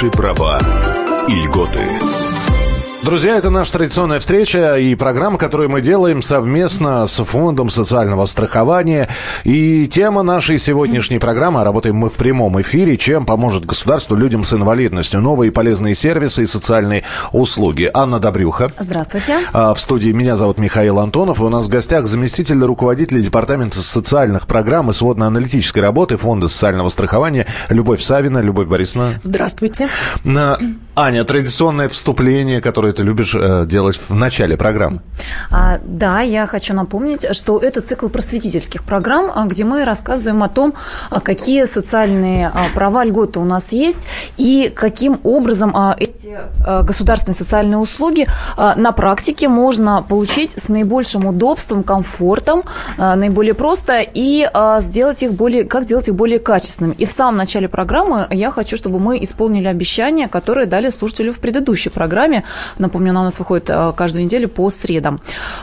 Наши права и льготы. Друзья, это наша традиционная встреча и программа, которую мы делаем совместно с Фондом социального страхования. И тема нашей сегодняшней программы, работаем мы в прямом эфире, чем поможет государству людям с инвалидностью, новые полезные сервисы и социальные услуги. Анна Добрюха. Здравствуйте. В студии меня зовут Михаил Антонов. У нас в гостях заместитель руководителя Департамента социальных программ и сводно-аналитической работы Фонда социального страхования Любовь Савина. Любовь Борисовна. Здравствуйте. Аня, традиционное вступление, которое ты любишь делать в начале программы. Да, я хочу напомнить, что это цикл просветительских программ, где мы рассказываем о том, какие социальные права, льготы у нас есть и каким образом эти государственные социальные услуги на практике можно получить с наибольшим удобством, комфортом, наиболее просто и сделать их более качественными. И в самом начале программы я хочу, чтобы мы исполнили обещания, которые дали слушателю в предыдущей программе. Напомню, она у нас выходит каждую неделю по средам.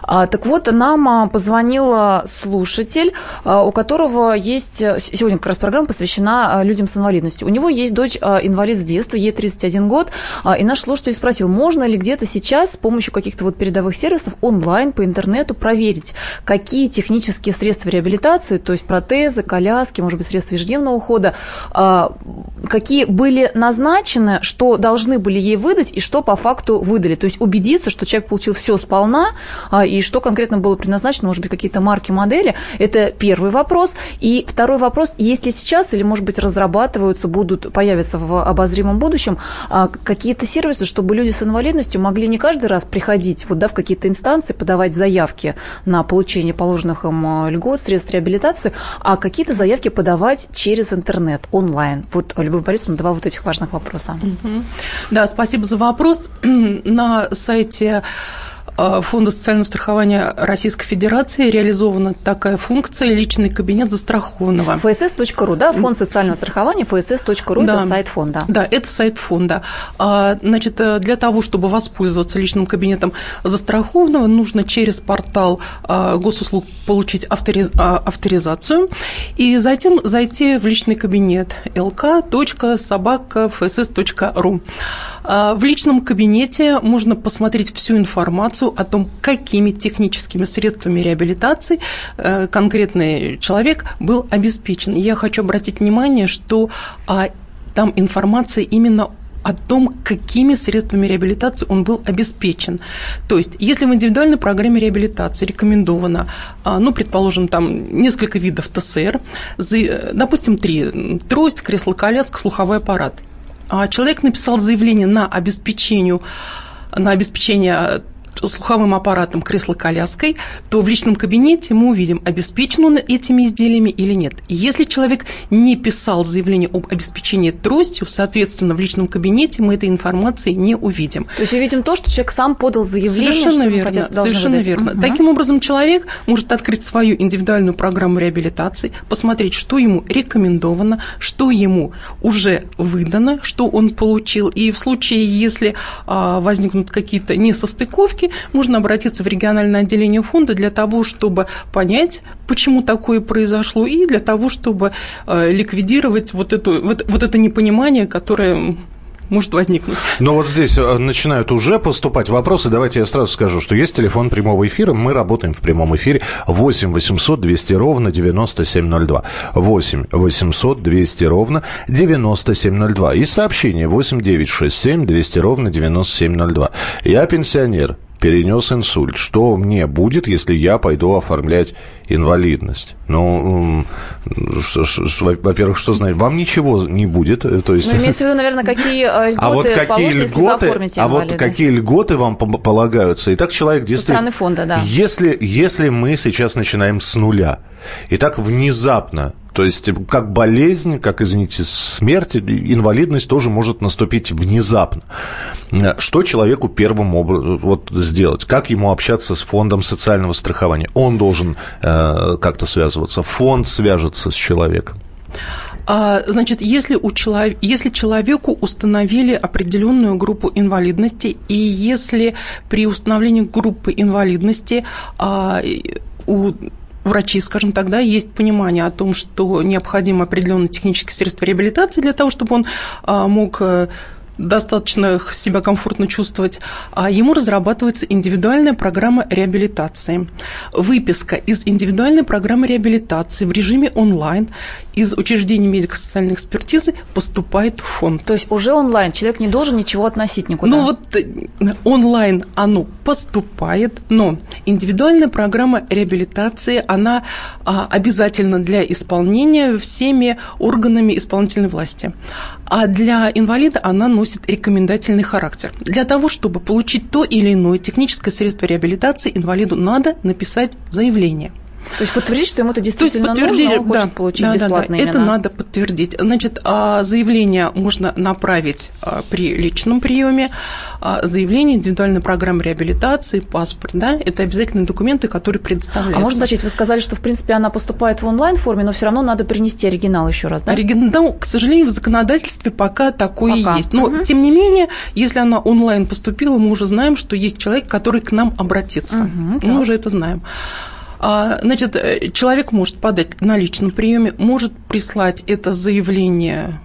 Так вот, нам позвонил слушатель, у которого есть... Сегодня как раз программа посвящена людям с инвалидностью. У него есть дочь инвалид с детства, ей 31 год. И наш слушатель спросил, можно ли где-то сейчас с помощью каких-то вот передовых сервисов онлайн по интернету проверить, какие технические средства реабилитации, то есть протезы, коляски, может быть, средства ежедневного ухода, какие были назначены, что должны были ей выдать и что по факту выдать. То есть убедиться, что человек получил все сполна, и что конкретно было предназначено, может быть, какие-то марки, модели. Это первый вопрос. И второй вопрос, есть ли сейчас, или, может быть, разрабатываются, появятся в обозримом будущем какие-то сервисы, чтобы люди с инвалидностью могли не каждый раз приходить в какие-то инстанции, подавать заявки на получение положенных им льгот, средств реабилитации, а какие-то заявки подавать через интернет, онлайн. Любовь Борисовна, два этих важных вопроса. Да, спасибо за вопрос. На сайте Фонда социального страхования Российской Федерации реализована такая функция «Личный кабинет застрахованного». fss.ru, да? Фонд социального страхования, fss.ru, да. Это сайт фонда. Да, это сайт фонда. Значит, для того, чтобы воспользоваться личным кабинетом застрахованного, нужно через портал госуслуг получить авторизацию и затем зайти в личный кабинет lk.sobaka.fss.ru. В личном кабинете можно посмотреть всю информацию о том, какими техническими средствами реабилитации конкретный человек был обеспечен. Я хочу обратить внимание, что там информация именно о том, какими средствами реабилитации он был обеспечен. То есть, если в индивидуальной программе реабилитации рекомендовано, предположим, там несколько видов ТСР, допустим, 3: трость, кресло-коляска, слуховой аппарат. Человек написал заявление на обеспечение слуховым аппаратом, кресло-коляской, то в личном кабинете мы увидим, обеспечен он этими изделиями или нет. Если человек не писал заявление об обеспечении тростью, соответственно, в личном кабинете мы этой информации не увидим. То есть увидим то, что человек сам подал заявление. Совершенно верно. Таким образом, человек может открыть свою индивидуальную программу реабилитации, посмотреть, что ему рекомендовано, что ему уже выдано, что он получил. И в случае, если возникнут какие-то несостыковки, можно обратиться в региональное отделение фонда для того, чтобы понять, почему такое произошло, и для того, чтобы ликвидировать это непонимание, которое может возникнуть. Но здесь начинают уже поступать вопросы. Давайте я сразу скажу, что есть телефон прямого эфира. Мы работаем в прямом эфире. 8 800 200 ровно 9702. 8 800 200 ровно 9702. И сообщение 8 967 200 ровно 9702. Я пенсионер. Перенес инсульт. Что мне будет, если я пойду оформлять инвалидность? Во-первых, что значит? Вам ничего не будет. То есть... имеется в виду, наверное, какие льготы положены, если вы оформите инвалидность. А вот какие льготы вам полагаются? Итак, человек действительно... Со стороны фонда, да. Если мы сейчас начинаем с нуля, и так внезапно, то есть как болезнь, как, извините, смерть, инвалидность тоже может наступить внезапно. Что человеку первым образом сделать? Как ему общаться с Фондом социального страхования? Он должен как-то связываться. Фонд свяжется с человеком. Значит, если человеку установили определенную группу инвалидности, и если при установлении группы инвалидности врачи, скажем так, да, есть понимание о том, что необходимо определенные технические средства реабилитации для того, чтобы он мог достаточно себя комфортно чувствовать, ему разрабатывается индивидуальная программа реабилитации. Выписка из индивидуальной программы реабилитации в режиме онлайн из учреждений медико-социальной экспертизы поступает в фонд. То есть уже онлайн, человек не должен ничего относить никуда? Ну вот онлайн оно поступает, но индивидуальная программа реабилитации, она обязательна для исполнения всеми органами исполнительной власти. А для инвалида она носит рекомендательный характер. Для того, чтобы получить то или иное техническое средство реабилитации, инвалиду надо написать заявление. То есть подтвердить, что ему это действительно нужно, а он хочет получить бесплатно именно. Это надо подтвердить. Значит, заявление можно направить при личном приеме, заявление, индивидуальная программа реабилитации, паспорт, да, это обязательные документы, которые предоставляются. А можно уточнить, вы сказали, что в принципе она поступает в онлайн-форме, но все равно надо принести оригинал еще раз, да? Оригинал, к сожалению, в законодательстве пока такое есть. Но, тем не менее, если она онлайн поступила, мы уже знаем, что есть человек, который к нам обратится. Мы уже это знаем. Значит, человек может подать на личном приеме, может прислать это заявление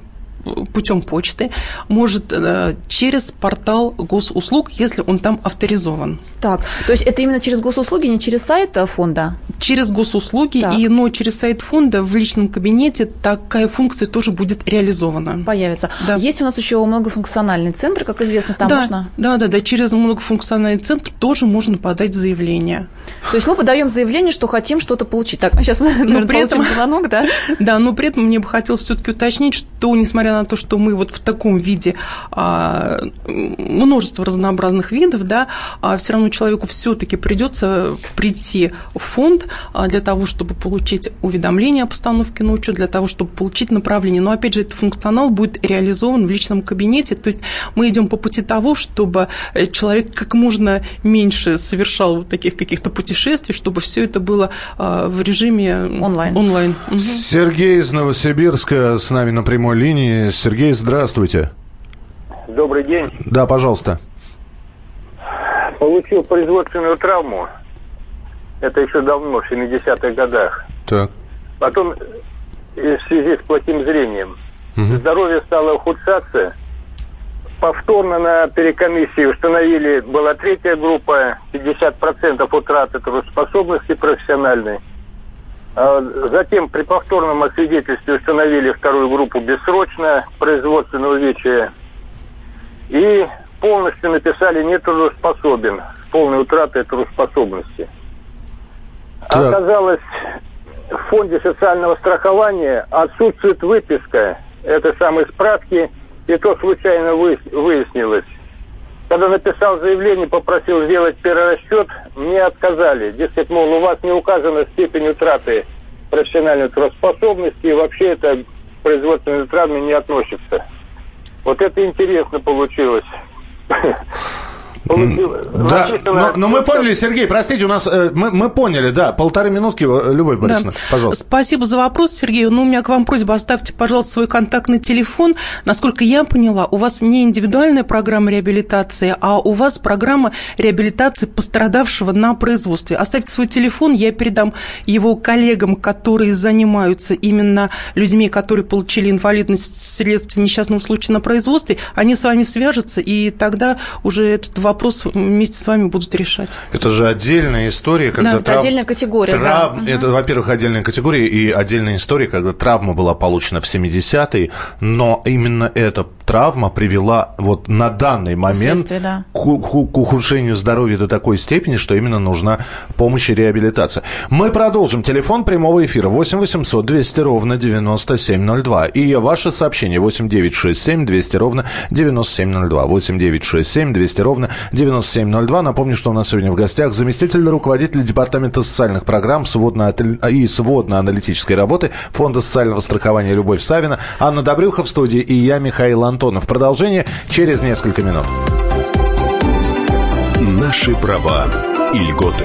путем почты, может через портал госуслуг, если он там авторизован. Так, то есть это именно через госуслуги, не через сайт фонда? Через госуслуги, но через сайт фонда в личном кабинете такая функция тоже будет реализована. Появится. Да. Есть у нас еще многофункциональный центр, как известно, там можно? Да, через многофункциональный центр тоже можно подать заявление. То есть мы подаем заявление, что хотим что-то получить. Так, сейчас мы, наверное, получим звонок, да? Да, но при этом мне бы хотелось все-таки уточнить, что несмотря на то, что мы вот в таком виде множество разнообразных видов, да, все равно человеку все-таки придется прийти в фонд для того, чтобы получить уведомление о постановке ночью, для того, чтобы получить направление. Но опять же, этот функционал будет реализован в личном кабинете. То есть мы идем по пути того, чтобы человек как можно меньше совершал вот таких каких-то путешествий, чтобы все это было в режиме онлайн. Сергей из Новосибирска с нами на прямой линии. Сергей, здравствуйте. Добрый день. Да, пожалуйста. Получил производственную травму. Это еще давно, в 70-х годах. Так. Потом, в связи с плохим зрением, здоровье стало ухудшаться. Повторно на перекомиссии установили, была третья группа, 50% утраты трудоспособности профессиональной. Затем при повторном освидетельстве установили вторую группу бессрочно производственного увечья и полностью написали нетрудоспособен, с полной утратой трудоспособности. Да. Оказалось, в фонде социального страхования отсутствует выписка этой самой справки, и то случайно выяснилось. Когда написал заявление, попросил сделать перерасчет, мне отказали. Дескать, мол, у вас не указана степень утраты профессиональной трудоспособности, и вообще это к производственной травме не относится. Вот это интересно получилось. Да, но мы поняли, Сергей, простите, у нас мы поняли, да, полторы минутки, Любовь Борисовна, пожалуйста. Спасибо за вопрос, Сергей, но у меня к вам просьба, оставьте, пожалуйста, свой контактный телефон. Насколько я поняла, у вас не индивидуальная программа реабилитации, а у вас программа реабилитации пострадавшего на производстве. Оставьте свой телефон, я передам его коллегам, которые занимаются именно людьми, которые получили инвалидность вследствие несчастного случая на производстве, они с вами свяжутся, и тогда уже этот вопрос вместе с вами будут решать. Это же отдельная история, когда это отдельная категория. Это, во-первых, отдельная категория и отдельная история, когда травма была получена в 70-е, но именно эта травма привела вот на данный момент к ухудшению здоровья до такой степени, что именно нужна помощь и реабилитация. Мы продолжим. Телефон прямого эфира 8 800 200 ровно 9702. И ваше сообщение 8 9 6 7 200 ровно 9702. 8 9 6 7 200 ровно 9702. Напомню, что у нас сегодня в гостях заместитель руководителя Департамента социальных программ и сводно-аналитической работы Фонда социального страхования Любовь Савина, Анна Добрюха в студии и я, Михаил Антонов. Продолжение через несколько минут. Наши права и льготы.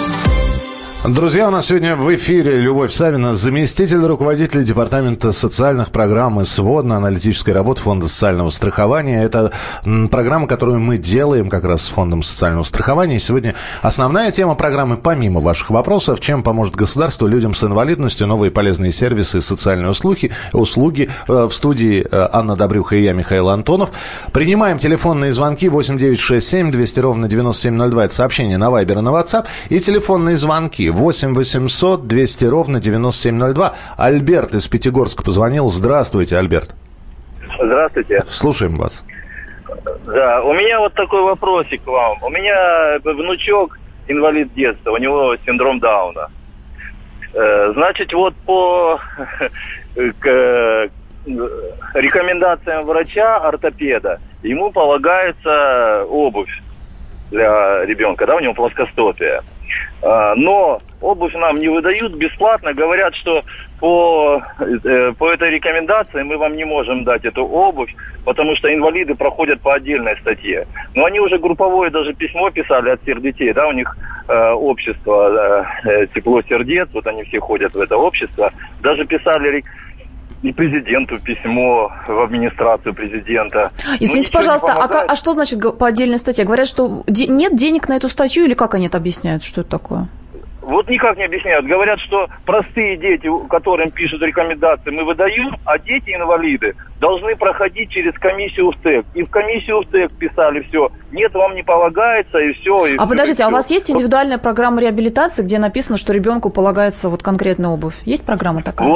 Друзья, у нас сегодня в эфире Любовь Савина, заместитель руководителя Департамента социальных программ и сводно-аналитической работы Фонда социального страхования. Это программа, которую мы делаем как раз с Фондом социального страхования. И сегодня основная тема программы, помимо ваших вопросов, чем поможет государство людям с инвалидностью, новые полезные сервисы и социальные услуги. В студии Анна Добрюха и я, Михаил Антонов. Принимаем телефонные звонки 8 967 200 ровно 9702. Это сообщение на Вайбер и на WhatsApp. И телефонные звонки 8 800 200 ровно 9702. Альберт из Пятигорска позвонил. Здравствуйте, Альберт. Здравствуйте. Слушаем вас. Да, у меня вот такой вопросик к вам. У меня внучок инвалид детства, у него синдром Дауна. Значит, вот по рекомендациям врача-ортопеда ему полагается обувь для ребенка, да, у него плоскостопие. Но обувь нам не выдают бесплатно, говорят, что по этой рекомендации мы вам не можем дать эту обувь, потому что инвалиды проходят по отдельной статье. Но они уже групповое даже письмо писали от сердцей, да, у них общество тепло сердец, вот они все ходят в это общество, даже писали и президенту письмо, в администрацию президента. Извините, пожалуйста, а что значит по отдельной статье? Говорят, что нет денег на эту статью, или как они это объясняют, что это такое? Вот никак не объясняют. Говорят, что простые дети, которым пишут рекомендации, мы выдаем, а дети-инвалиды должны проходить через комиссию УФТЭК. И в комиссию УФТЭК писали все. Нет, вам не полагается, и все. И подождите, а у вас есть индивидуальная программа реабилитации, где написано, что ребенку полагается вот конкретная обувь? Есть программа такая?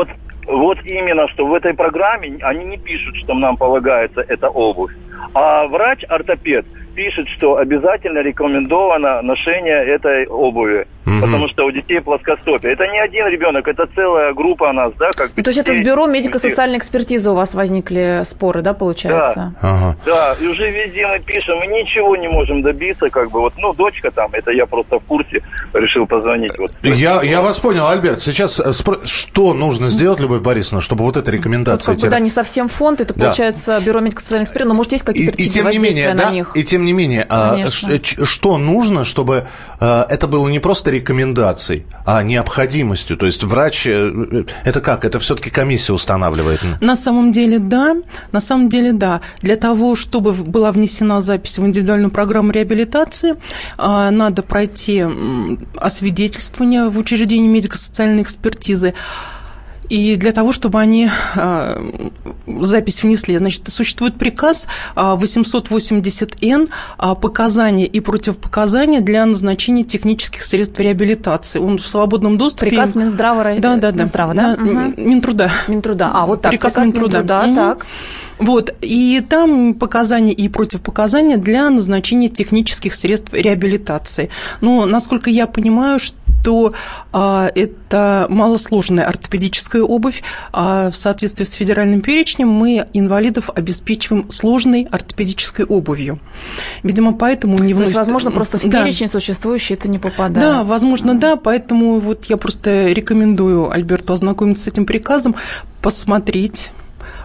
Вот именно, что в этой программе они не пишут, что нам полагается эта обувь. А врач-ортопед пишет, что обязательно рекомендовано ношение этой обуви. Mm-hmm. Потому что у детей плоскостопие. Это не один ребенок, это целая группа у нас, да? Как ну, то есть это с бюро медико-социальной экспертизы у вас возникли споры, да, получается? Да, ага. Да, и уже везде мы пишем, и ничего не можем добиться, как бы, вот, ну, дочка там, это я просто в курсе, решил позвонить. Вот. Я вас понял, Альберт, сейчас что нужно сделать, Любовь Борисовна, чтобы вот эта рекомендация... Тут, как бы, да, не совсем фонд, это, получается, бюро медико-социальной экспертизы, но, может, есть какие-то тем не менее, на них? И тем не менее, что нужно, чтобы это было не просто рекомендаций, а необходимостью? То есть врач, это как? Это все-таки комиссия устанавливает? На самом деле, да. Для того, чтобы была внесена запись в индивидуальную программу реабилитации, надо пройти освидетельствование в учреждении медико-социальной экспертизы. И для того, чтобы они запись внесли, значит, существует приказ 880Н «Показания и противопоказания для назначения технических средств реабилитации». Он в свободном доступе. Приказ Минздрава, да. Минздрава, да? Угу. Минтруда. А, вот так. Приказ Минтруда. Угу. Так. Вот, и там показания и противопоказания для назначения технических средств реабилитации. Но, насколько я понимаю, что это малосложная ортопедическая обувь. В соответствии с федеральным перечнем мы инвалидов обеспечиваем сложной ортопедической обувью. Видимо, поэтому не вносят... То есть, возможно, просто в перечень существующий это не попадает. Да, возможно, да, поэтому вот я просто рекомендую Альберту ознакомиться с этим приказом, посмотреть,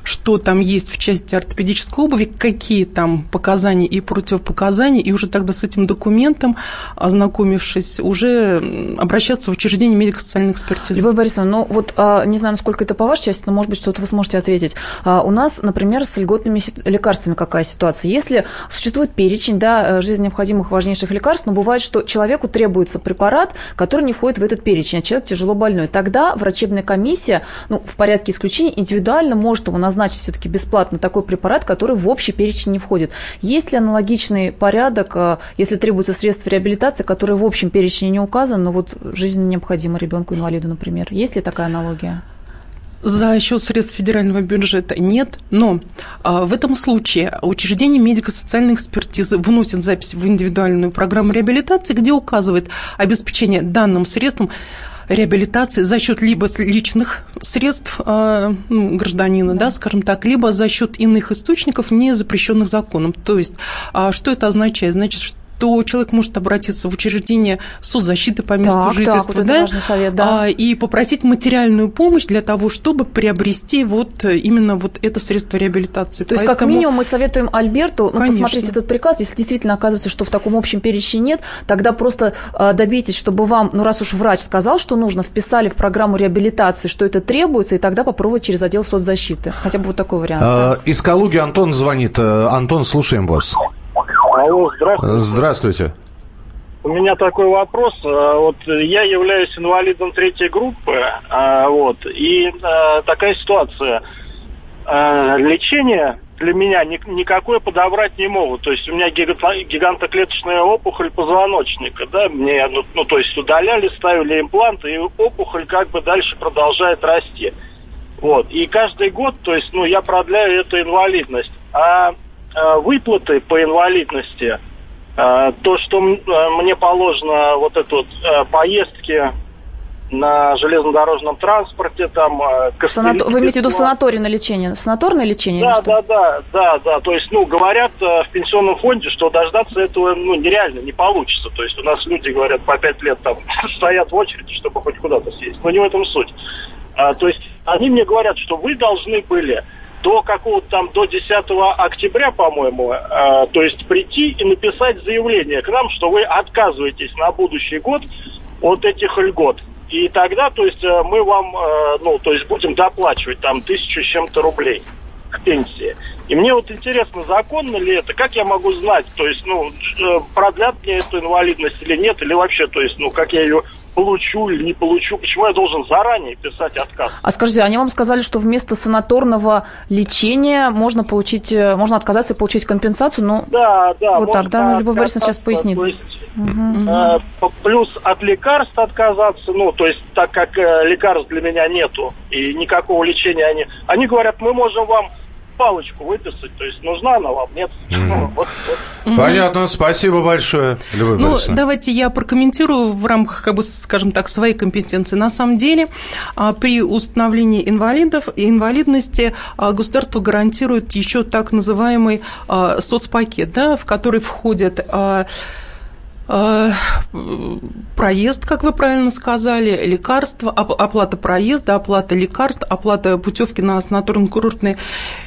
что там есть в части ортопедической обуви, какие там показания и противопоказания, и уже тогда с этим документом, ознакомившись, уже обращаться в учреждение медико-социальной экспертизы. Любовь Борисовна, ну вот не знаю, насколько это по вашей части, но, может быть, что-то вы сможете ответить. У нас, например, с льготными лекарствами какая ситуация? Если существует перечень, да, жизненно необходимых важнейших лекарств, но бывает, что человеку требуется препарат, который не входит в этот перечень, а человек тяжело больной. Тогда врачебная комиссия, ну, в порядке исключений, индивидуально может его назначить все-таки бесплатно такой препарат, который в общий перечень не входит. Есть ли аналогичный порядок, если требуются средства реабилитации, которые в общем перечне не указаны, но вот жизненно необходимо ребенку-инвалиду, например? Есть ли такая аналогия? За счет средств федерального бюджета нет, но в этом случае учреждение медико-социальной экспертизы вносит запись в индивидуальную программу реабилитации, где указывает обеспечение данным средством реабилитации за счет либо личных средств гражданина, да, скажем так, либо за счет иных источников, не запрещенных законом. То есть, что это означает? Значит, то человек может обратиться в учреждение соцзащиты по месту жительства, вот это важный совет, и попросить материальную помощь для того, чтобы приобрести вот именно вот это средство реабилитации. То есть, как минимум, мы советуем Альберту посмотреть этот приказ. Если действительно оказывается, что в таком общем перечне нет, тогда просто добейтесь, чтобы вам, раз уж врач сказал, что нужно, вписали в программу реабилитации, что это требуется, и тогда попробовать через отдел соцзащиты. Хотя бы вот такой вариант. Из Калуги Антон звонит. Антон, слушаем вас. Алло, здравствуйте. Здравствуйте. У меня такой вопрос. Вот я являюсь инвалидом третьей группы, и такая ситуация. Лечение для меня никакое подобрать не могут. То есть у меня гигантоклеточная опухоль позвоночника. Да? Мне, то есть удаляли, ставили импланты, и опухоль как бы дальше продолжает расти. И каждый год, то есть, я продляю эту инвалидность. А выплаты по инвалидности, то, что мне положено, поездки на железнодорожном транспорте, Вы имеете в виду санаторий на лечение? Санаторное лечение? Да. То есть, говорят в пенсионном фонде, что дождаться этого нереально, не получится. То есть у нас люди, говорят, по 5 лет стоят в очереди, чтобы хоть куда-то съездить. Но не в этом суть. То есть они мне говорят, что вы должны были до 10 октября, по-моему, то есть прийти и написать заявление к нам, что вы отказываетесь на будущий год от этих льгот. И тогда, то есть, мы вам, будем доплачивать 1000 с чем-то рублей к пенсии. И мне интересно, законно ли это, как я могу знать, то есть, продлят мне эту инвалидность или нет, или вообще, то есть, как я ее получу или не получу, почему я должен заранее писать отказ? А скажите, они вам сказали, что вместо санаторного лечения можно отказаться и получить компенсацию, Любовь Борисовна сейчас пояснит. То есть, плюс от лекарств отказаться, так как лекарств для меня нету и никакого лечения они говорят, мы можем вам палочку выписать, то есть нужна она вам, нет. Понятно, спасибо большое, Любовь Борисовна. Давайте я прокомментирую в рамках, скажем так, своей компетенции. На самом деле, при установлении инвалидности государство гарантирует еще так называемый соцпакет, в который входят проезд, как вы правильно сказали, лекарства, оплата проезда, оплата лекарств, оплата путевки на санаторно-курортное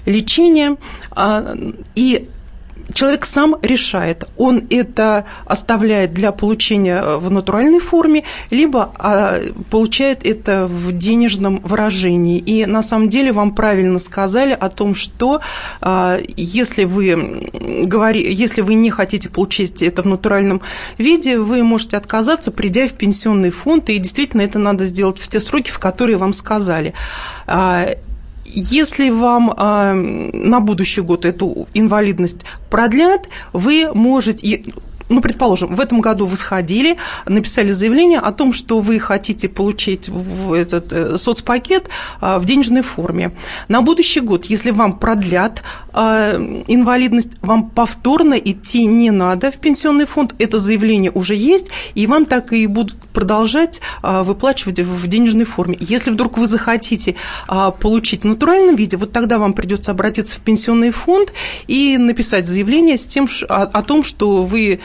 лечение. И человек сам решает, он это оставляет для получения в натуральной форме, либо получает это в денежном выражении. И на самом деле вам правильно сказали о том, что если вы не хотите получить это в натуральном виде, вы можете отказаться, придя в пенсионный фонд, и действительно это надо сделать в те сроки, в которые вам сказали. Если вам на будущий год эту инвалидность продлят, вы можете, предположим, в этом году вы сходили, написали заявление о том, что вы хотите получить этот соцпакет в денежной форме. На будущий год, если вам продлят инвалидность, вам повторно идти не надо в пенсионный фонд, это заявление уже есть, и вам так и будут продолжать выплачивать в денежной форме. Если вдруг вы захотите получить в натуральном виде, тогда вам придется обратиться в пенсионный фонд и написать заявление о том, что вы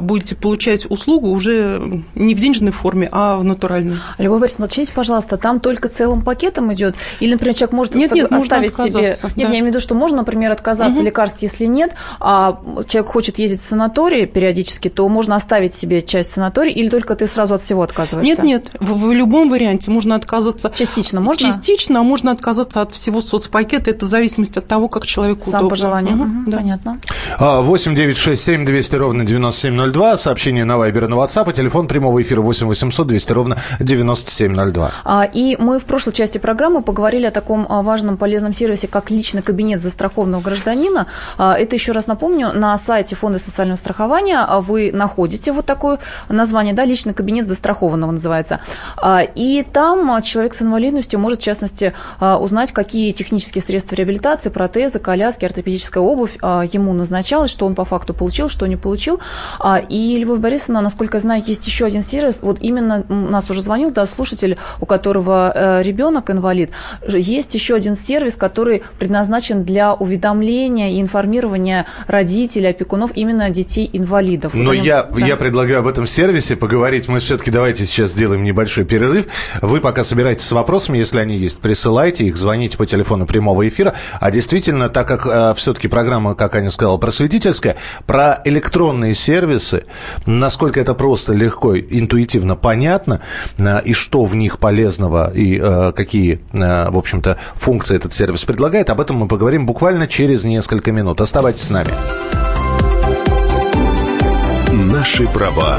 будете получать услугу уже не в денежной форме, а в натуральной. Любовь Борисовна, уточните, пожалуйста, там только целым пакетом идет? Или, например, человек может оставить себе... Нет, я имею в виду, что можно, например, отказаться лекарств, если нет, а человек хочет ездить в санаторий периодически, то можно оставить себе часть санатория, или только ты сразу от всего отказываешься? Нет, в любом варианте можно отказаться... Частично можно? Частично, а можно отказаться от всего соцпакета, это в зависимости от того, как человеку удобно. Сам по желанию, понятно. 8-967-200-97-02, сообщение на Вайбер и на WhatsApp, и телефон прямого эфира 8-800-200-97-02. И мы в прошлой части программы поговорили о таком важном полезном сервисе, как личный кабинет застрахованного гражданина. Это, еще раз напомню, на сайте Фонда социального страхования вы находите вот такое название, личный кабинет застрахованного называется. И там человек с инвалидностью может, в частности, узнать, какие технические средства реабилитации, протезы, коляски, ортопедическая обувь ему назначалось, что он по факту получил, что не получил. И, Любовь Борисовна, насколько я знаю, есть еще один сервис. Вот именно нас уже звонил, да, слушатель, у которого ребенок инвалид. Есть еще один сервис, который предназначен для уведомления и информирования родителей, опекунов, именно детей-инвалидов. Но я предлагаю об этом сервисе поговорить. Мы все-таки давайте сейчас сделаем небольшой перерыв. Вы пока собираетесь с вопросами, если они есть, присылайте их, звоните по телефону прямого эфира. А действительно, так как все-таки программа, как Аня сказала, просветительская, про электронные сервисы, насколько это просто, легко, интуитивно понятно, и что в них полезного, и какие, в общем-то, функции этот сервис предлагает, об этом мы поговорим буквально через несколько минут. Оставайтесь с нами. Наши права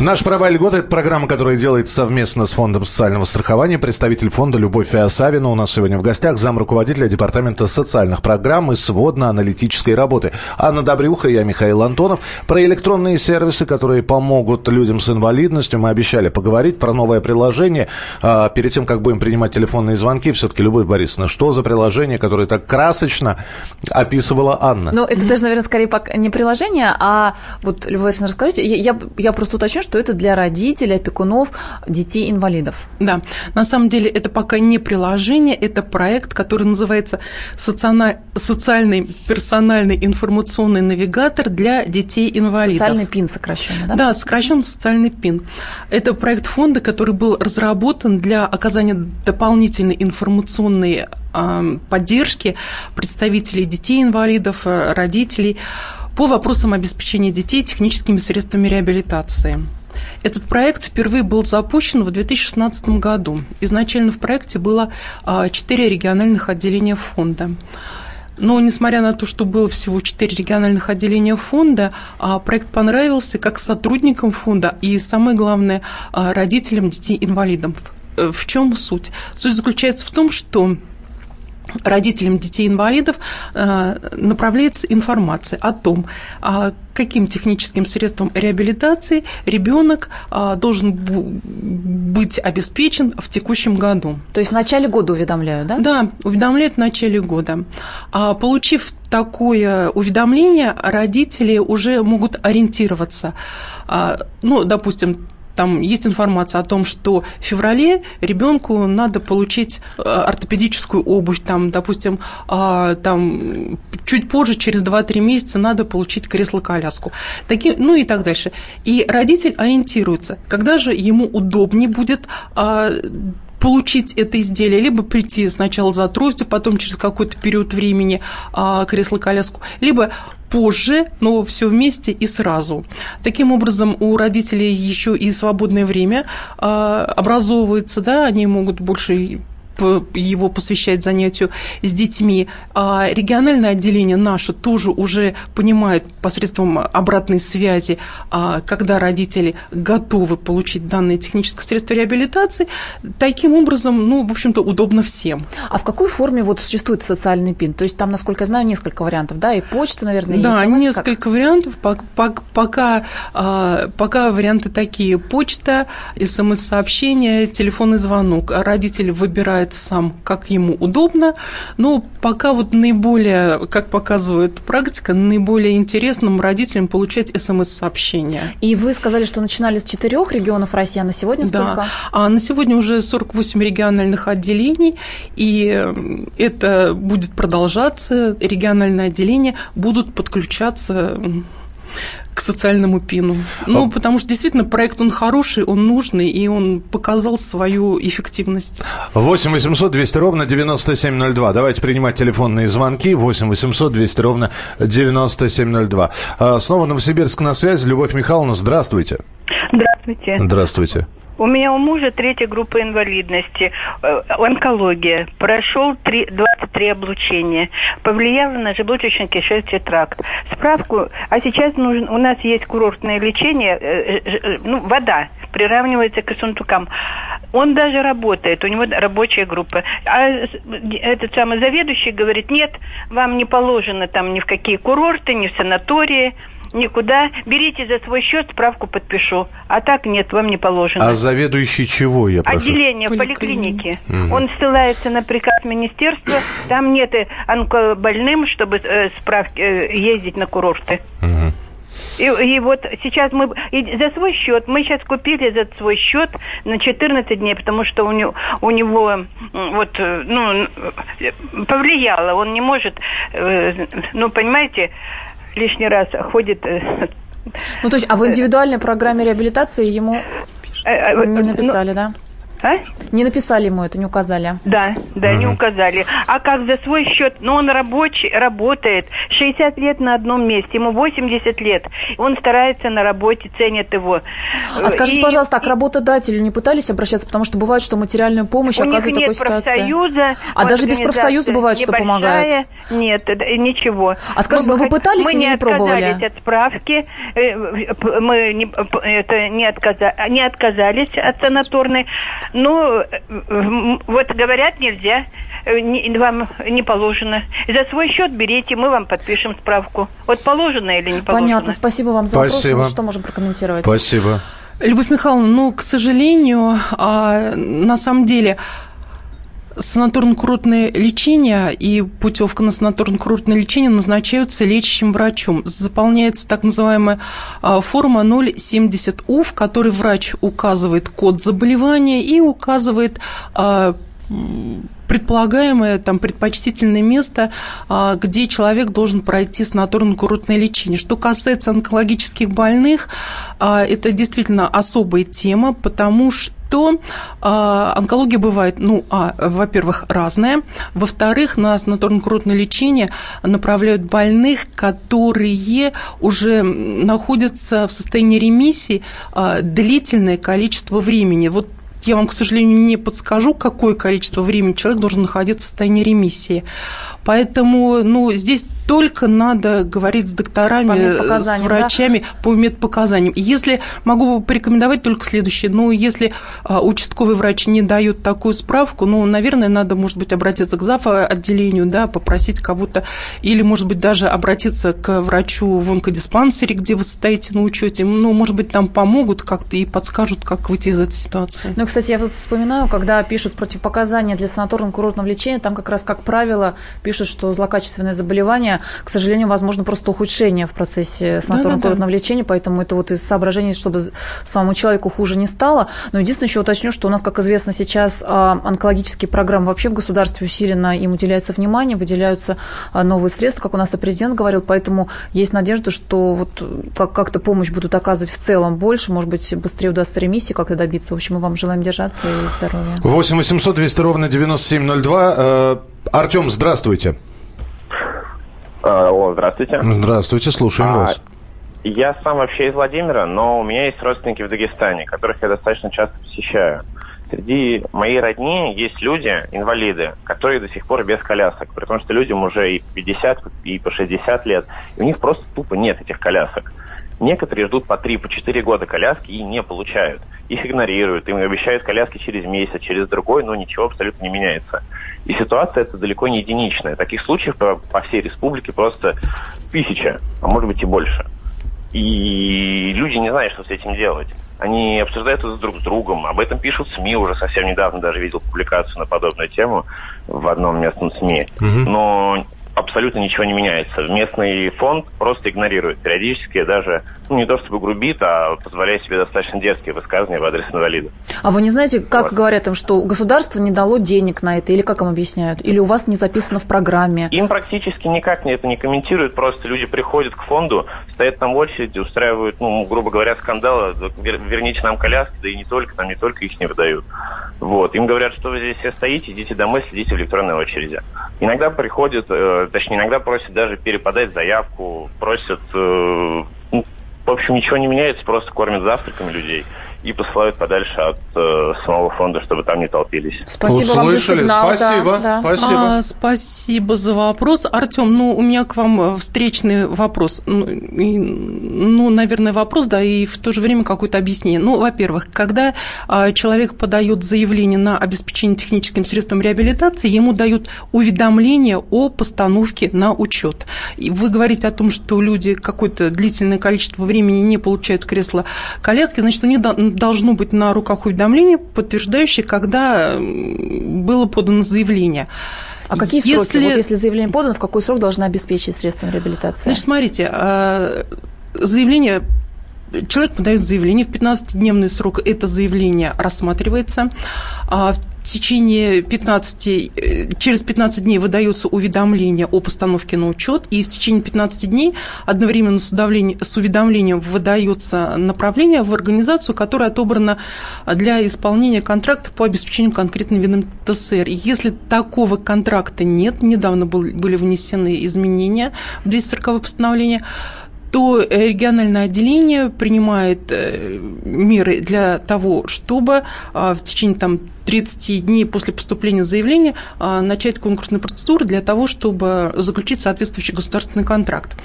«Наши права и льготы» — это программа, которая делается совместно с Фондом социального страхования. Представитель фонда Любовь Савина у нас сегодня в гостях, замруководителя Департамента социальных программ и сводно-аналитической работы. Анна Добрюха, я Михаил Антонов. Про электронные сервисы, которые помогут людям с инвалидностью, мы обещали поговорить, про новое приложение. Перед тем, как будем принимать телефонные звонки, все-таки, Любовь Борисовна, что за приложение, которое так красочно описывала Анна? Ну, это даже, наверное, скорее не приложение, а вот, Любовь Борисовна, расскажите, я просто уточню, что это для родителей, опекунов, детей-инвалидов. Да, на самом деле это пока не приложение, это проект, который называется «Социальный персональный информационный навигатор для детей-инвалидов». «Социальный ПИН» сокращенно, да? Да, сокращенно «Социальный ПИН». Это проект фонда, который был разработан для оказания дополнительной информационной поддержки представителей детей-инвалидов, родителей, по вопросам обеспечения детей техническими средствами реабилитации. Этот проект впервые был запущен в 2016 году. Изначально в проекте было 4 региональных отделения фонда. Но, несмотря на то, что было всего 4 региональных отделения фонда, проект понравился как сотрудникам фонда и, самое главное, родителям детей-инвалидов. В чем суть? Суть заключается в том, что родителям детей-инвалидов направляется информация о том, каким техническим средством реабилитации ребенок должен быть обеспечен в текущем году. То есть в начале года уведомляют, да? Да, уведомляют в начале года. Получив такое уведомление, родители уже могут ориентироваться. Ну, допустим, там есть информация о том, что в феврале ребенку надо получить ортопедическую обувь, там, допустим, там, чуть позже, через 2-3 месяца, надо получить кресло-коляску, ну и так дальше. И родитель ориентируется, когда же ему удобнее будет получить это изделие, либо прийти сначала за тростью, потом через какой-то период времени кресло-коляску, либо позже, но все вместе и сразу. Таким образом, у родителей еще и свободное время образовывается, да, они могут больше его посвящать занятию с детьми. А региональное отделение наше тоже уже понимает посредством обратной связи, когда родители готовы получить данные технические средства реабилитации. Таким образом, ну, в общем-то, удобно всем. А в какой форме вот существует социальный ПИН? То есть там, насколько я знаю, несколько вариантов, да, и почта, наверное, да, есть. Да, несколько вариантов. Пока варианты такие: почта, СМС-сообщение, телефонный звонок. Родитель выбирает сам, как ему удобно, но пока вот наиболее, как показывает практика, наиболее интересным родителям получать СМС-сообщения. И вы сказали, что начинали с 4 регионов России, а на сегодня сколько? Да, а на сегодня уже 48 региональных отделений, и это будет продолжаться, региональные отделения будут подключаться к социальному ПИНу. Ну, потому что действительно проект, он хороший, он нужный, и он показал свою эффективность. 8 800 200 ровно 9702. Давайте принимать телефонные звонки. 8 800 200 ровно 9702. Снова Новосибирск на связи. Любовь Михайловна, здравствуйте. Здравствуйте. Здравствуйте. У меня у мужа 3-я группа инвалидности, онкология. Прошел 23 облучения. Повлияло на желудочно-кишечный тракт. Справку, а сейчас у нас есть курортное лечение, ну, вода приравнивается к сундукам. Он даже работает, у него рабочая группа. А этот самый заведующий говорит, нет, вам не положено там ни в какие курорты, ни в санатории, никуда. Берите за свой счет, справку подпишу. А так нет, вам не положено. А заведующий чего, я прошу? Отделение поликлиники. Угу. Он ссылается на приказ министерства. Там нет онкобольным, чтобы справки, ездить на курорты. Угу. И вот сейчас мы за свой счет, мы сейчас купили за свой счет на 14 дней, потому что у него вот, повлияло, он не может, понимаете, лишний раз ходит. Ну, то есть, а в индивидуальной программе реабилитации ему не написали, да? А? Не написали ему это, не указали. Да, не указали. А как за свой счет? Но он рабочий, работает 60 лет на одном месте, ему 80 лет. Он старается на работе, ценит его. А скажите, пожалуйста, так работодатели не пытались обращаться? Потому что бывает, что материальную помощь оказывают в такой ситуации. А даже без профсоюза бывает, что помогают? Нет, ничего. А скажите, вы пытались или не пробовали? Мы не отказались от справки, мы не отказались от санаторной. Ну, вот говорят, нельзя, вам не положено. За свой счет берите, мы вам подпишем справку. Вот положено или не положено. Понятно, спасибо вам за вопрос. Ну, что можем прокомментировать? Спасибо. Любовь Михайловна, к сожалению, на самом деле... Санаторно-курортное лечение и путевка на санаторно-курортное лечение назначаются лечащим врачом. Заполняется так называемая форма 070У, в которой врач указывает код заболевания и указывает предполагаемое, предпочтительное место, где человек должен пройти санаторно-курортное лечение. Что касается онкологических больных, это действительно особая тема, потому что онкология бывает, во-первых, разная, во-вторых, на санаторно-курортное лечение направляют больных, которые уже находятся в состоянии ремиссии длительное количество времени. Вот я вам, к сожалению, не подскажу, какое количество времени человек должен находиться в состоянии ремиссии. Поэтому здесь только надо говорить с докторами, с врачами по медпоказаниям. Если могу порекомендовать только следующее. Если участковый врач не дает такую справку, наверное, надо, может быть, обратиться к зав. отделению, попросить кого-то, или, может быть, даже обратиться к врачу в онкодиспансере, где вы состоите на учете. Может быть, там помогут как-то и подскажут, как выйти из этой ситуации. Кстати, я вспоминаю, когда пишут противопоказания для санаторно-курортного лечения, там как раз, как правило, пишут, что злокачественное заболевание, к сожалению, возможно просто ухудшение в процессе санаторно-курортного лечения, поэтому это вот из соображений, чтобы самому человеку хуже не стало. Но единственное, еще уточню, что у нас, как известно, сейчас онкологические программы вообще в государстве усиленно им уделяется внимание, выделяются новые средства, как у нас и президент говорил, поэтому есть надежда, что вот как-то помощь будут оказывать в целом больше, может быть, быстрее удастся ремиссии как-то добиться. В общем, мы вам желаем держаться и здоровья. 8-800-200-97-02. Артём, здравствуйте. Алло, здравствуйте. Здравствуйте, слушаем вас. Я сам вообще из Владимира, но у меня есть родственники в Дагестане, которых я достаточно часто посещаю. Среди моей родни есть люди, инвалиды, которые до сих пор без колясок, при том, что людям уже и по 50, и по 60 лет, и у них просто тупо нет этих колясок. Некоторые ждут по 3-4 года коляски и не получают. Их игнорируют, им обещают коляски через месяц, через другой, но ничего абсолютно не меняется. И ситуация эта далеко не единичная. Таких случаев по всей республике просто 1000, а может быть и больше. И люди не знают, что с этим делать. Они обсуждают это друг с другом, об этом пишут СМИ, уже совсем недавно даже видел публикацию на подобную тему в одном местном СМИ. Но... абсолютно ничего не меняется. Местный фонд просто игнорирует. Периодически даже, не то чтобы грубит, а позволяет себе достаточно дерзкие высказывания в адрес инвалидов. А вы не знаете, как говорят им, что государство не дало денег на это? Или как им объясняют? Или у вас не записано в программе? Им практически никак это не комментируют. Просто люди приходят к фонду, стоят там в очереди, устраивают, грубо говоря, скандалы. Верните нам коляски, да и не только, там не только их не выдают. Вот. Им говорят, что вы здесь все стоите, идите домой, сидите в электронной очереди. Иногда приходят... иногда просят даже переподать заявку, просят... в общем, ничего не меняется, просто кормят завтраками людей. и посылают подальше от самого фонда, чтобы там не толпились. Спасибо вам за сигнал. Спасибо. Да. Спасибо. Спасибо за вопрос. Артём, у меня к вам встречный вопрос. Наверное, вопрос, да, и в то же время какое-то объяснение. Во-первых, когда человек подает заявление на обеспечение техническим средством реабилитации, ему дают уведомление о постановке на учет. И вы говорите о том, что люди какое-то длительное количество времени не получают кресло-коляски, значит, у них должно быть на руках уведомление, подтверждающее, когда было подано заявление. А какие сроки? Если заявление подано, в какой срок должна обеспечить средством реабилитации? Значит, смотрите, заявление... Человек подает заявление, в 15-дневный срок это заявление рассматривается. Через 15 дней выдается уведомление о постановке на учет, и в течение 15 дней одновременно с уведомлением выдается направление в организацию, которая отобрана для исполнения контракта по обеспечению конкретным видом ТСР. Если такого контракта нет, недавно были внесены изменения в 240-е постановление, то региональное отделение принимает меры для того, чтобы в течение 30 дней после поступления заявления начать конкурсную процедуру для того, чтобы заключить соответствующий государственный контракт.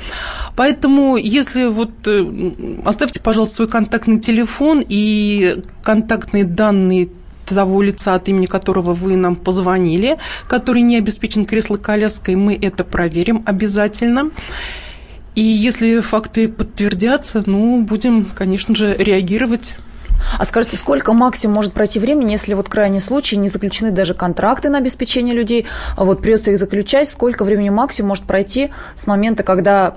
Поэтому, если оставьте, пожалуйста, свой контактный телефон и контактные данные того лица, от имени которого вы нам позвонили, который не обеспечен кресло-коляской, мы это проверим обязательно. И если факты подтвердятся, будем, конечно же, реагировать. А скажите, сколько максимум может пройти времени, если крайний случай, не заключены даже контракты на обеспечение людей, придется их заключать, сколько времени максимум может пройти с момента, когда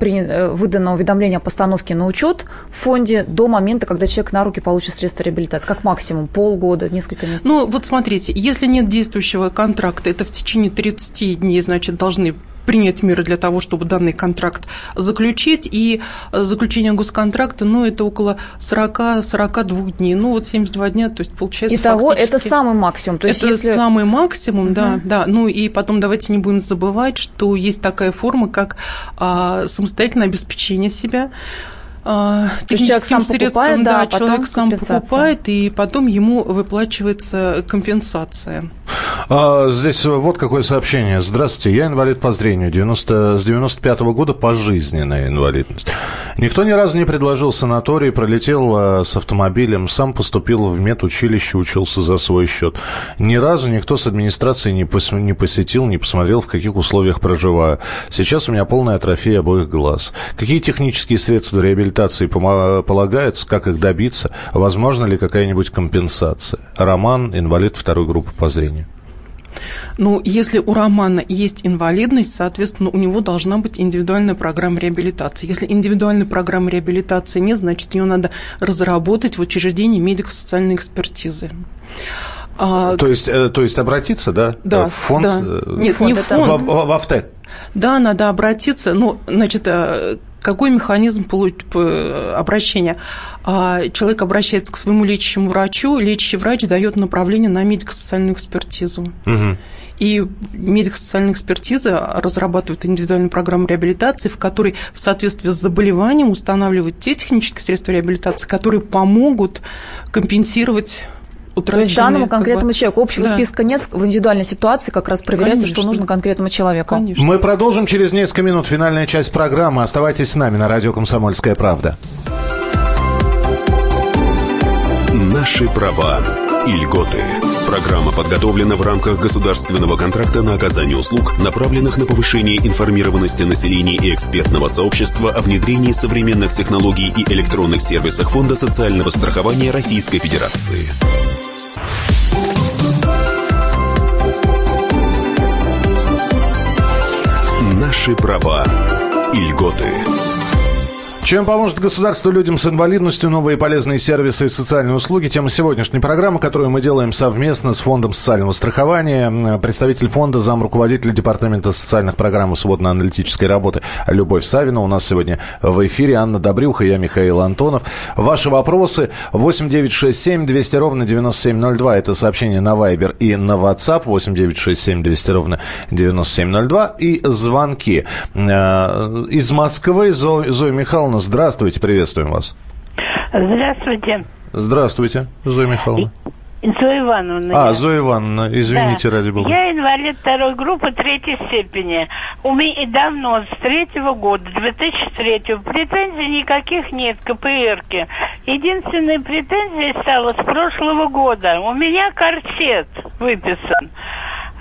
выдано уведомление о постановке на учет в фонде, до момента, когда человек на руки получит средства реабилитации? Как максимум? Полгода, несколько месяцев? Смотрите, если нет действующего контракта, это в течение 30 дней, значит, должны принять меры для того, чтобы данный контракт заключить, и заключение госконтракта, это около 40-42 дней, 72 дня, то есть получается итого, фактически... это самый максимум. То есть это самый максимум, да. И потом давайте не будем забывать, что есть такая форма, как самостоятельное обеспечение себя техническим средством. Да, человек сам покупает, и потом ему выплачивается компенсация. Здесь вот какое сообщение. Здравствуйте, я инвалид по зрению, с 95-го года пожизненная инвалидность. Никто ни разу не предложил санаторий, пролетел с автомобилем, сам поступил в медучилище, учился за свой счет. Ни разу никто с администрацией не посетил, не посмотрел, в каких условиях проживаю. Сейчас у меня полная атрофия обоих глаз. Какие технические средства реабилитации полагаются, как их добиться, возможно ли какая-нибудь компенсация? Роман, инвалид 2-й группы по зрению. Если у Романа есть инвалидность, соответственно, у него должна быть индивидуальная программа реабилитации. Если индивидуальной программы реабилитации нет, значит, ее надо разработать в учреждении медико-социальной экспертизы. То есть обратиться, да? Да. В фонд? Да. Нет, фонд, не в фонд. В АФТЭ? Да, надо обратиться. Какой механизм обращения? Человек обращается к своему лечащему врачу, лечащий врач дает направление на медико-социальную экспертизу. Угу. И медико-социальная экспертиза разрабатывает индивидуальную программу реабилитации, в которой в соответствии с заболеванием устанавливают те технические средства реабилитации, которые помогут компенсировать утраченные. То есть данному конкретному человеку. Общего списка нет, в индивидуальной ситуации как раз проверяется, конечно, что нужно конкретному человеку. Конечно. Мы продолжим через несколько минут. Финальная часть программы. Оставайтесь с нами на радио «Комсомольская правда». Наши права и льготы. Программа подготовлена в рамках государственного контракта на оказание услуг, направленных на повышение информированности населения и экспертного сообщества о внедрении современных технологий и электронных сервисах Фонда социального страхования Российской Федерации. Наши права и льготы. Чем поможет государство людям с инвалидностью, новые полезные сервисы и социальные услуги? Тема сегодняшней программы, которую мы делаем совместно с Фондом социального страхования. Представитель фонда, замруководитель Департамента социальных программ и сводно-аналитической работы Любовь Савина. У нас сегодня в эфире Анна Добрюха, я Михаил Антонов. Ваши вопросы 8 967 200 ровно 9702. Это сообщение на Viber и на WhatsApp 8 967 200 ровно 9702. И звонки. Из Москвы Зоя Михайловна. Здравствуйте, приветствуем вас. Здравствуйте. Здравствуйте, Зоя Михайловна. Зоя Ивановна. Зоя Ивановна, извините, да. Ради бога. Я инвалид второй группы третьей степени. У меня давно, с 3-го года, 2003-го, претензий никаких нет к КПРке. Единственной претензией стало с прошлого года. У меня корсет выписан.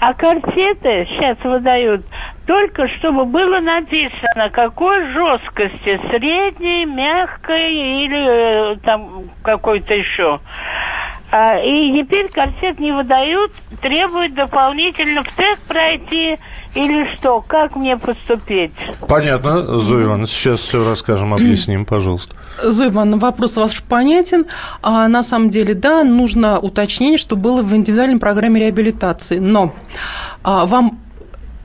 А корсеты сейчас выдают только, чтобы было написано, какой жесткости, средней, мягкой или там какой-то еще. И теперь корсет не выдают, требуют дополнительно в ТЭК пройти или что? Как мне поступить? Понятно, Зоя Ивановна, сейчас все расскажем, объясним, пожалуйста. Зоя Ивановна, вопрос ваш понятен. На самом деле, да, нужно уточнение, что было в индивидуальной программе реабилитации, но вам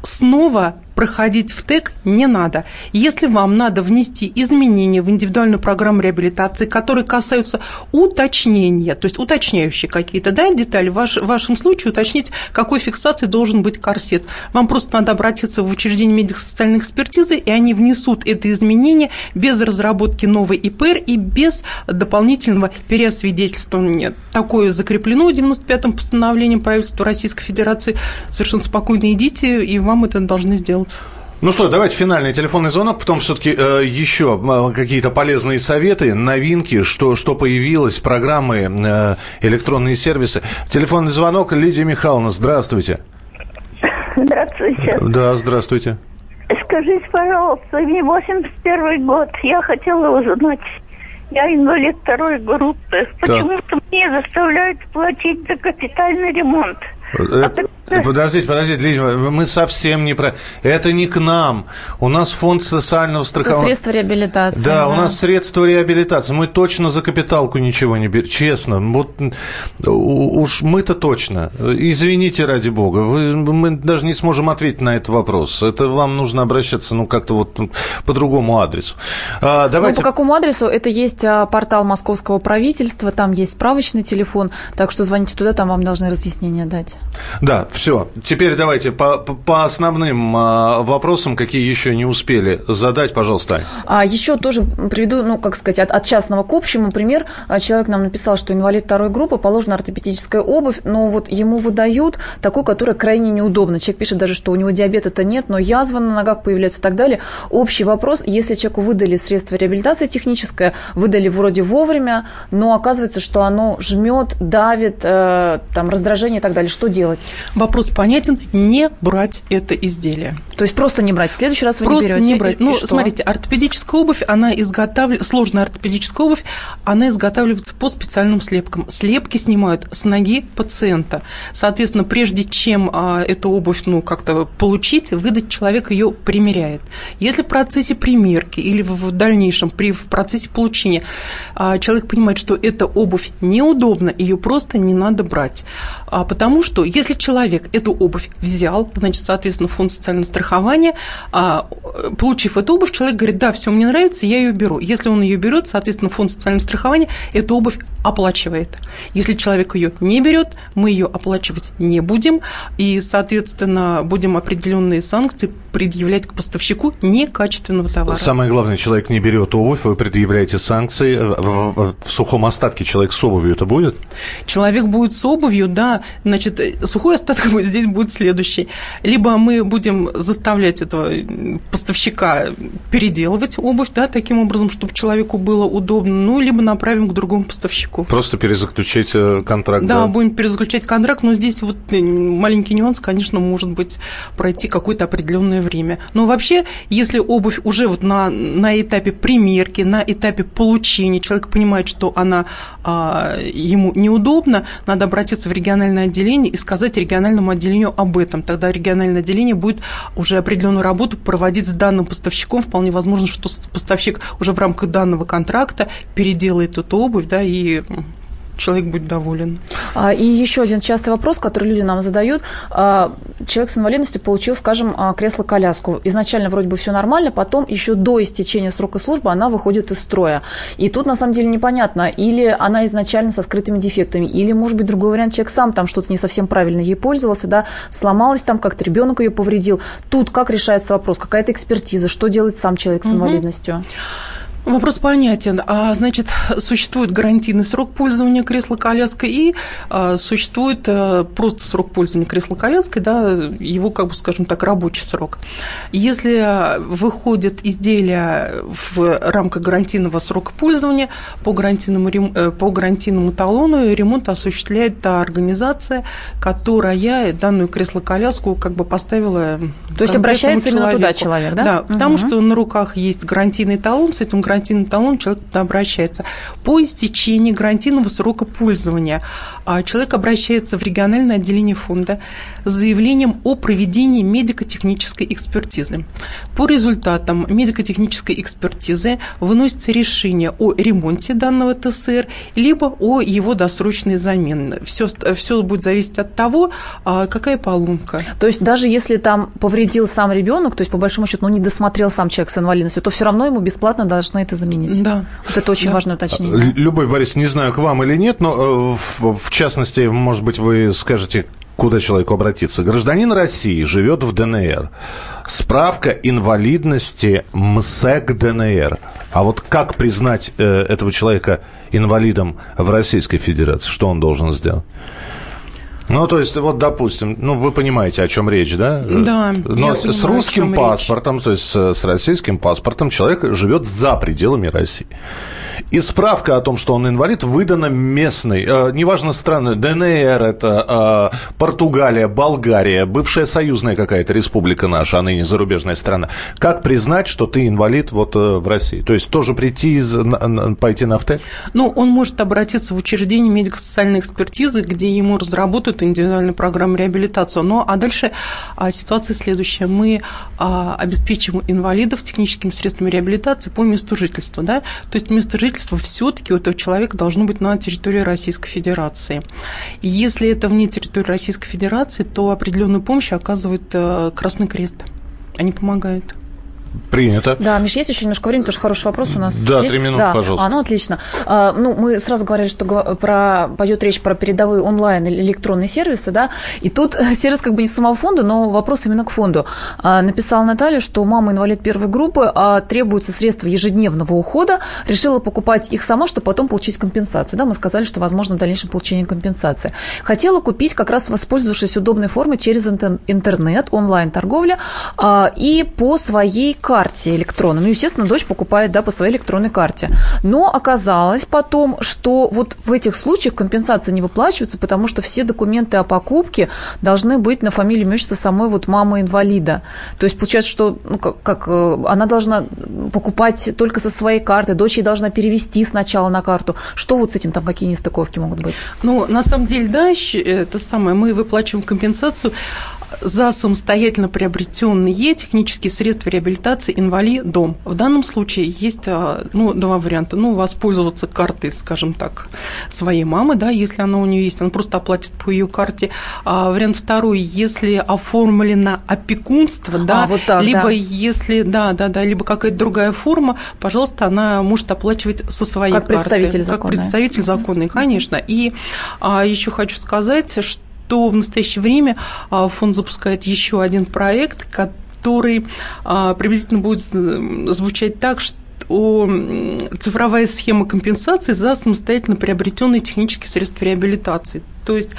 снова проходить в ТЭК не надо. Если вам надо внести изменения в индивидуальную программу реабилитации, которые касаются уточнения, то есть уточняющие какие-то, да, детали, в вашем случае уточнить, какой фиксации должен быть корсет. Вам просто надо обратиться в учреждение медико-социальной экспертизы, и они внесут это изменение без разработки новой ИПР и без дополнительного переосвидетельствования. Такое закреплено 95-м постановлением правительства Российской Федерации. Совершенно спокойно идите, и вам это должны сделать. Ну что, давайте финальный телефонный звонок, потом все-таки еще какие-то полезные советы, новинки, что появилось, программы, электронные сервисы. Телефонный звонок, Лидия Михайловна, здравствуйте. Здравствуйте. Да, здравствуйте. Скажите, пожалуйста, мне 81 год, я хотела узнать, я инвалид второй группы, почему-то мне заставляют платить за капитальный ремонт. Подождите, Лидия, мы совсем не про... Это не к нам. У нас фонд социального страхования... Средства реабилитации. Да, у нас средства реабилитации. Мы точно за капиталку ничего не берем. Честно. Вот уж мы-то точно. Извините, ради бога. Мы даже не сможем ответить на этот вопрос. Это вам нужно обращаться, как-то по другому адресу. Давайте... по какому адресу? Это есть портал московского правительства, там есть справочный телефон, так что звоните туда, там вам должны разъяснения дать. Да, все. Теперь давайте по основным вопросам, какие еще не успели задать, пожалуйста. Еще тоже приведу, от частного к общему пример. Человек нам написал, что инвалид второй группы, положена ортопедическая обувь, но ему выдают такую, которая крайне неудобна. Человек пишет даже, что у него диабета-то нет, но язва на ногах появляется и так далее. Общий вопрос, если человеку выдали средство реабилитации техническое, выдали вроде вовремя, но оказывается, что оно жмет, давит, раздражение и так далее. Что делать? Вопрос понятен. Не брать это изделие. То есть просто не брать. В следующий раз вы не берете. Просто не брать. Смотрите, ортопедическая обувь, сложная ортопедическая обувь, она изготавливается по специальным слепкам. Слепки снимают с ноги пациента. Соответственно, прежде чем эту обувь, получить, выдать, человек ее примеряет. Если в процессе примерки или в дальнейшем в процессе получения человек понимает, что эта обувь неудобна, ее просто не надо брать. Потому что если человек эту обувь взял, значит, соответственно, фонд социального страхования, получив эту обувь, человек говорит, да, все мне нравится, я ее беру. Если он ее берет, соответственно, фонд социального страхования эту обувь оплачивает. Если человек ее не берет, мы ее оплачивать не будем, и, соответственно, будем определенные санкции предъявлять к поставщику некачественного товара. Самое главное, человек не берет обувь, вы предъявляете санкции. В сухом остатке человек с обувью это будет? Человек будет с обувью, да, значит, сухой остаток здесь будет следующий. Либо мы будем заставлять этого поставщика переделывать обувь, да, таким образом, чтобы человеку было удобно, либо направим к другому поставщику. Просто перезаключить контракт. Да, будем перезаключать контракт, но здесь маленький нюанс, конечно, может быть, пройти какое-то определенное время. Но вообще, если обувь уже на этапе примерки, на этапе получения, человек понимает, что она ему неудобна, надо обратиться в региональное отделение и сказать региональному отделению об этом. Тогда региональное отделение будет уже определенную работу проводить с данным поставщиком. Вполне возможно, что поставщик уже в рамках данного контракта переделает эту обувь, да, и человек будет доволен. И еще один частый вопрос, который люди нам задают. Человек с инвалидностью получил, скажем, кресло-коляску. Изначально вроде бы все нормально, потом еще до истечения срока службы она выходит из строя. И тут на самом деле непонятно, или она изначально со скрытыми дефектами, или, может быть, другой вариант, человек сам там что-то не совсем правильно ей пользовался, да, сломалась там, как-то ребенок ее повредил. Тут как решается вопрос? Какая-то экспертиза? Что делает сам человек с инвалидностью? Вопрос понятен. Значит, существует гарантийный срок пользования кресло-коляской и существует просто срок пользования кресло-коляской, да, его, как бы, скажем так, рабочий срок. Если выходит изделие в рамках гарантийного срока пользования, по гарантийному талону ремонт осуществляет та организация, которая данную кресло-коляску как бы поставила. То есть обращается именно туда человек, да? Да, потому что на руках есть гарантийный талон, с этим гарантийным талоном человек туда обращается. По истечении гарантийного срока пользования человек обращается в региональное отделение фонда с заявлением о проведении медико-технической экспертизы. По результатам медико-технической экспертизы выносится решение о ремонте данного ТСР, либо о его досрочной замене. Все будет зависеть от того, какая поломка. То есть даже если там повредил сам ребенок, то есть по большому счету не досмотрел сам человек с инвалидностью, то все равно ему бесплатно должны это заменить. Да. Вот это очень важное уточнение. Любовь Борисовна, не знаю, к вам или нет, но в частности, может быть, вы скажете, куда человеку обратиться. Гражданин России живет в ДНР. Справка инвалидности МСЭК ДНР. А вот как признать этого человека инвалидом в Российской Федерации? Что он должен сделать? Ну, то есть, вот, допустим, ну, вы понимаете, о чем речь, да? Да. Но с русским паспортом, то есть, с российским паспортом человек живет за пределами России. И справка о том, что он инвалид, выдана местной, неважно страны, ДНР, это Португалия, Болгария, бывшая союзная какая-то республика наша, а ныне зарубежная страна. Как признать, что ты инвалид вот в России? То есть, тоже пойти на ФТ? Ну, он может обратиться в учреждение медико-социальной экспертизы, где ему разработают индивидуальную программу реабилитации. Ну, а дальше ситуация следующая. Мы обеспечим инвалидов техническими средствами реабилитации по месту жительства. Да? То есть место жительства все-таки у этого человека должно быть на территории Российской Федерации. И если это вне территории Российской Федерации, то определенную помощь оказывает Красный Крест. Они помогают. Принято. Да, Миш, есть еще немножко времени, потому что хороший вопрос у нас. Да, есть? 3 минуты, да. Пожалуйста. Ну, отлично. Ну, мы сразу говорили, что пойдет речь про передовые онлайн или электронные сервисы, да, и тут сервис как бы не самого фонда, но вопрос именно к фонду. Написала Наталья, что мама инвалид первой группы, требуются средства ежедневного ухода, решила покупать их сама, чтобы потом получить компенсацию. Да, мы сказали, что возможно в дальнейшем получение компенсации. Хотела купить, как раз воспользовавшись удобной формой через интернет, онлайн-торговля, и по своей карте электронной. Ну, естественно, дочь покупает, да, по своей электронной карте. Но оказалось потом, что вот в этих случаях компенсация не выплачивается, потому что все документы о покупке должны быть на фамилии, имя, отчество самой вот мамы-инвалида. То есть получается, что ну, как она должна покупать только со своей карты, дочь ей должна перевести сначала на карту. Что вот с этим, там какие нестыковки могут быть? Ну, на самом деле, да, это самое, мы выплачиваем компенсацию за самостоятельно приобретенные технические средства реабилитации инвалидом. В данном случае есть два варианта. Ну, воспользоваться картой, скажем так, своей мамы, да, если она у нее есть, она просто оплатит по ее карте. Вариант второй, если оформлено опекунство, да, вот так, либо да. Если, да, либо какая-то другая форма, пожалуйста, она может оплачивать со своей карты. Как представитель законный, конечно. И еще хочу сказать, что в настоящее время фонд запускает еще один проект, который приблизительно будет звучать так, что цифровая схема компенсации за самостоятельно приобретенные технические средства реабилитации. То есть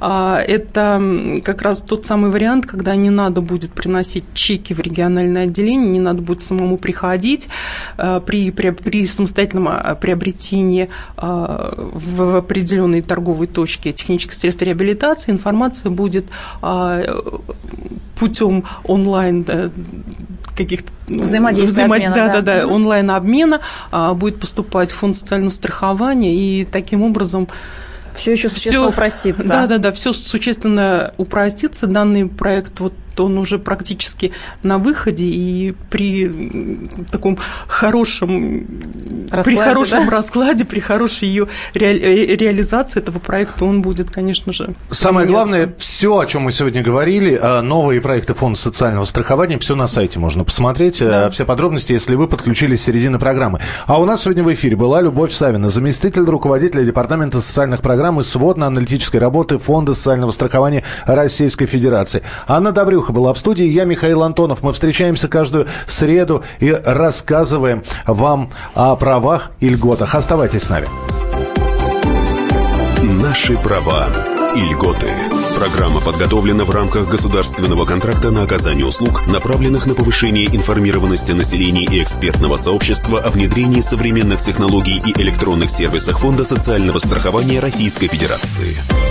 это как раз тот самый вариант, когда не надо будет приносить чеки в региональное отделение, не надо будет самому приходить при самостоятельном приобретении в определенной торговой точке технических средств реабилитации. Информация будет путем онлайн каких-то онлайн-обмена будет поступать в Фонд социального страхования, и таким образом все еще существенно упростится. Да, все существенно упростится. Данный проект, вот он уже практически на выходе, и при таком хорошем раскладе, при хорошей ее реализации этого проекта он будет, конечно же. Самое главное, все, о чем мы сегодня говорили, новые проекты Фонда социального страхования, все на сайте можно посмотреть, да. Все подробности, если вы подключились с середины программы. А у нас сегодня в эфире была Любовь Савина, заместитель руководителя Департамента социальных программ и сводно-аналитической работы Фонда социального страхования Российской Федерации. Анна Добрюха Добрюха была в студии. Я Михаил Антонов. Мы встречаемся каждую среду и рассказываем вам о правах и льготах. Оставайтесь с нами. Наши права и льготы. Программа подготовлена в рамках государственного контракта на оказание услуг, направленных на повышение информированности населения и экспертного сообщества о внедрении современных технологий и электронных сервисах Фонда социального страхования Российской Федерации.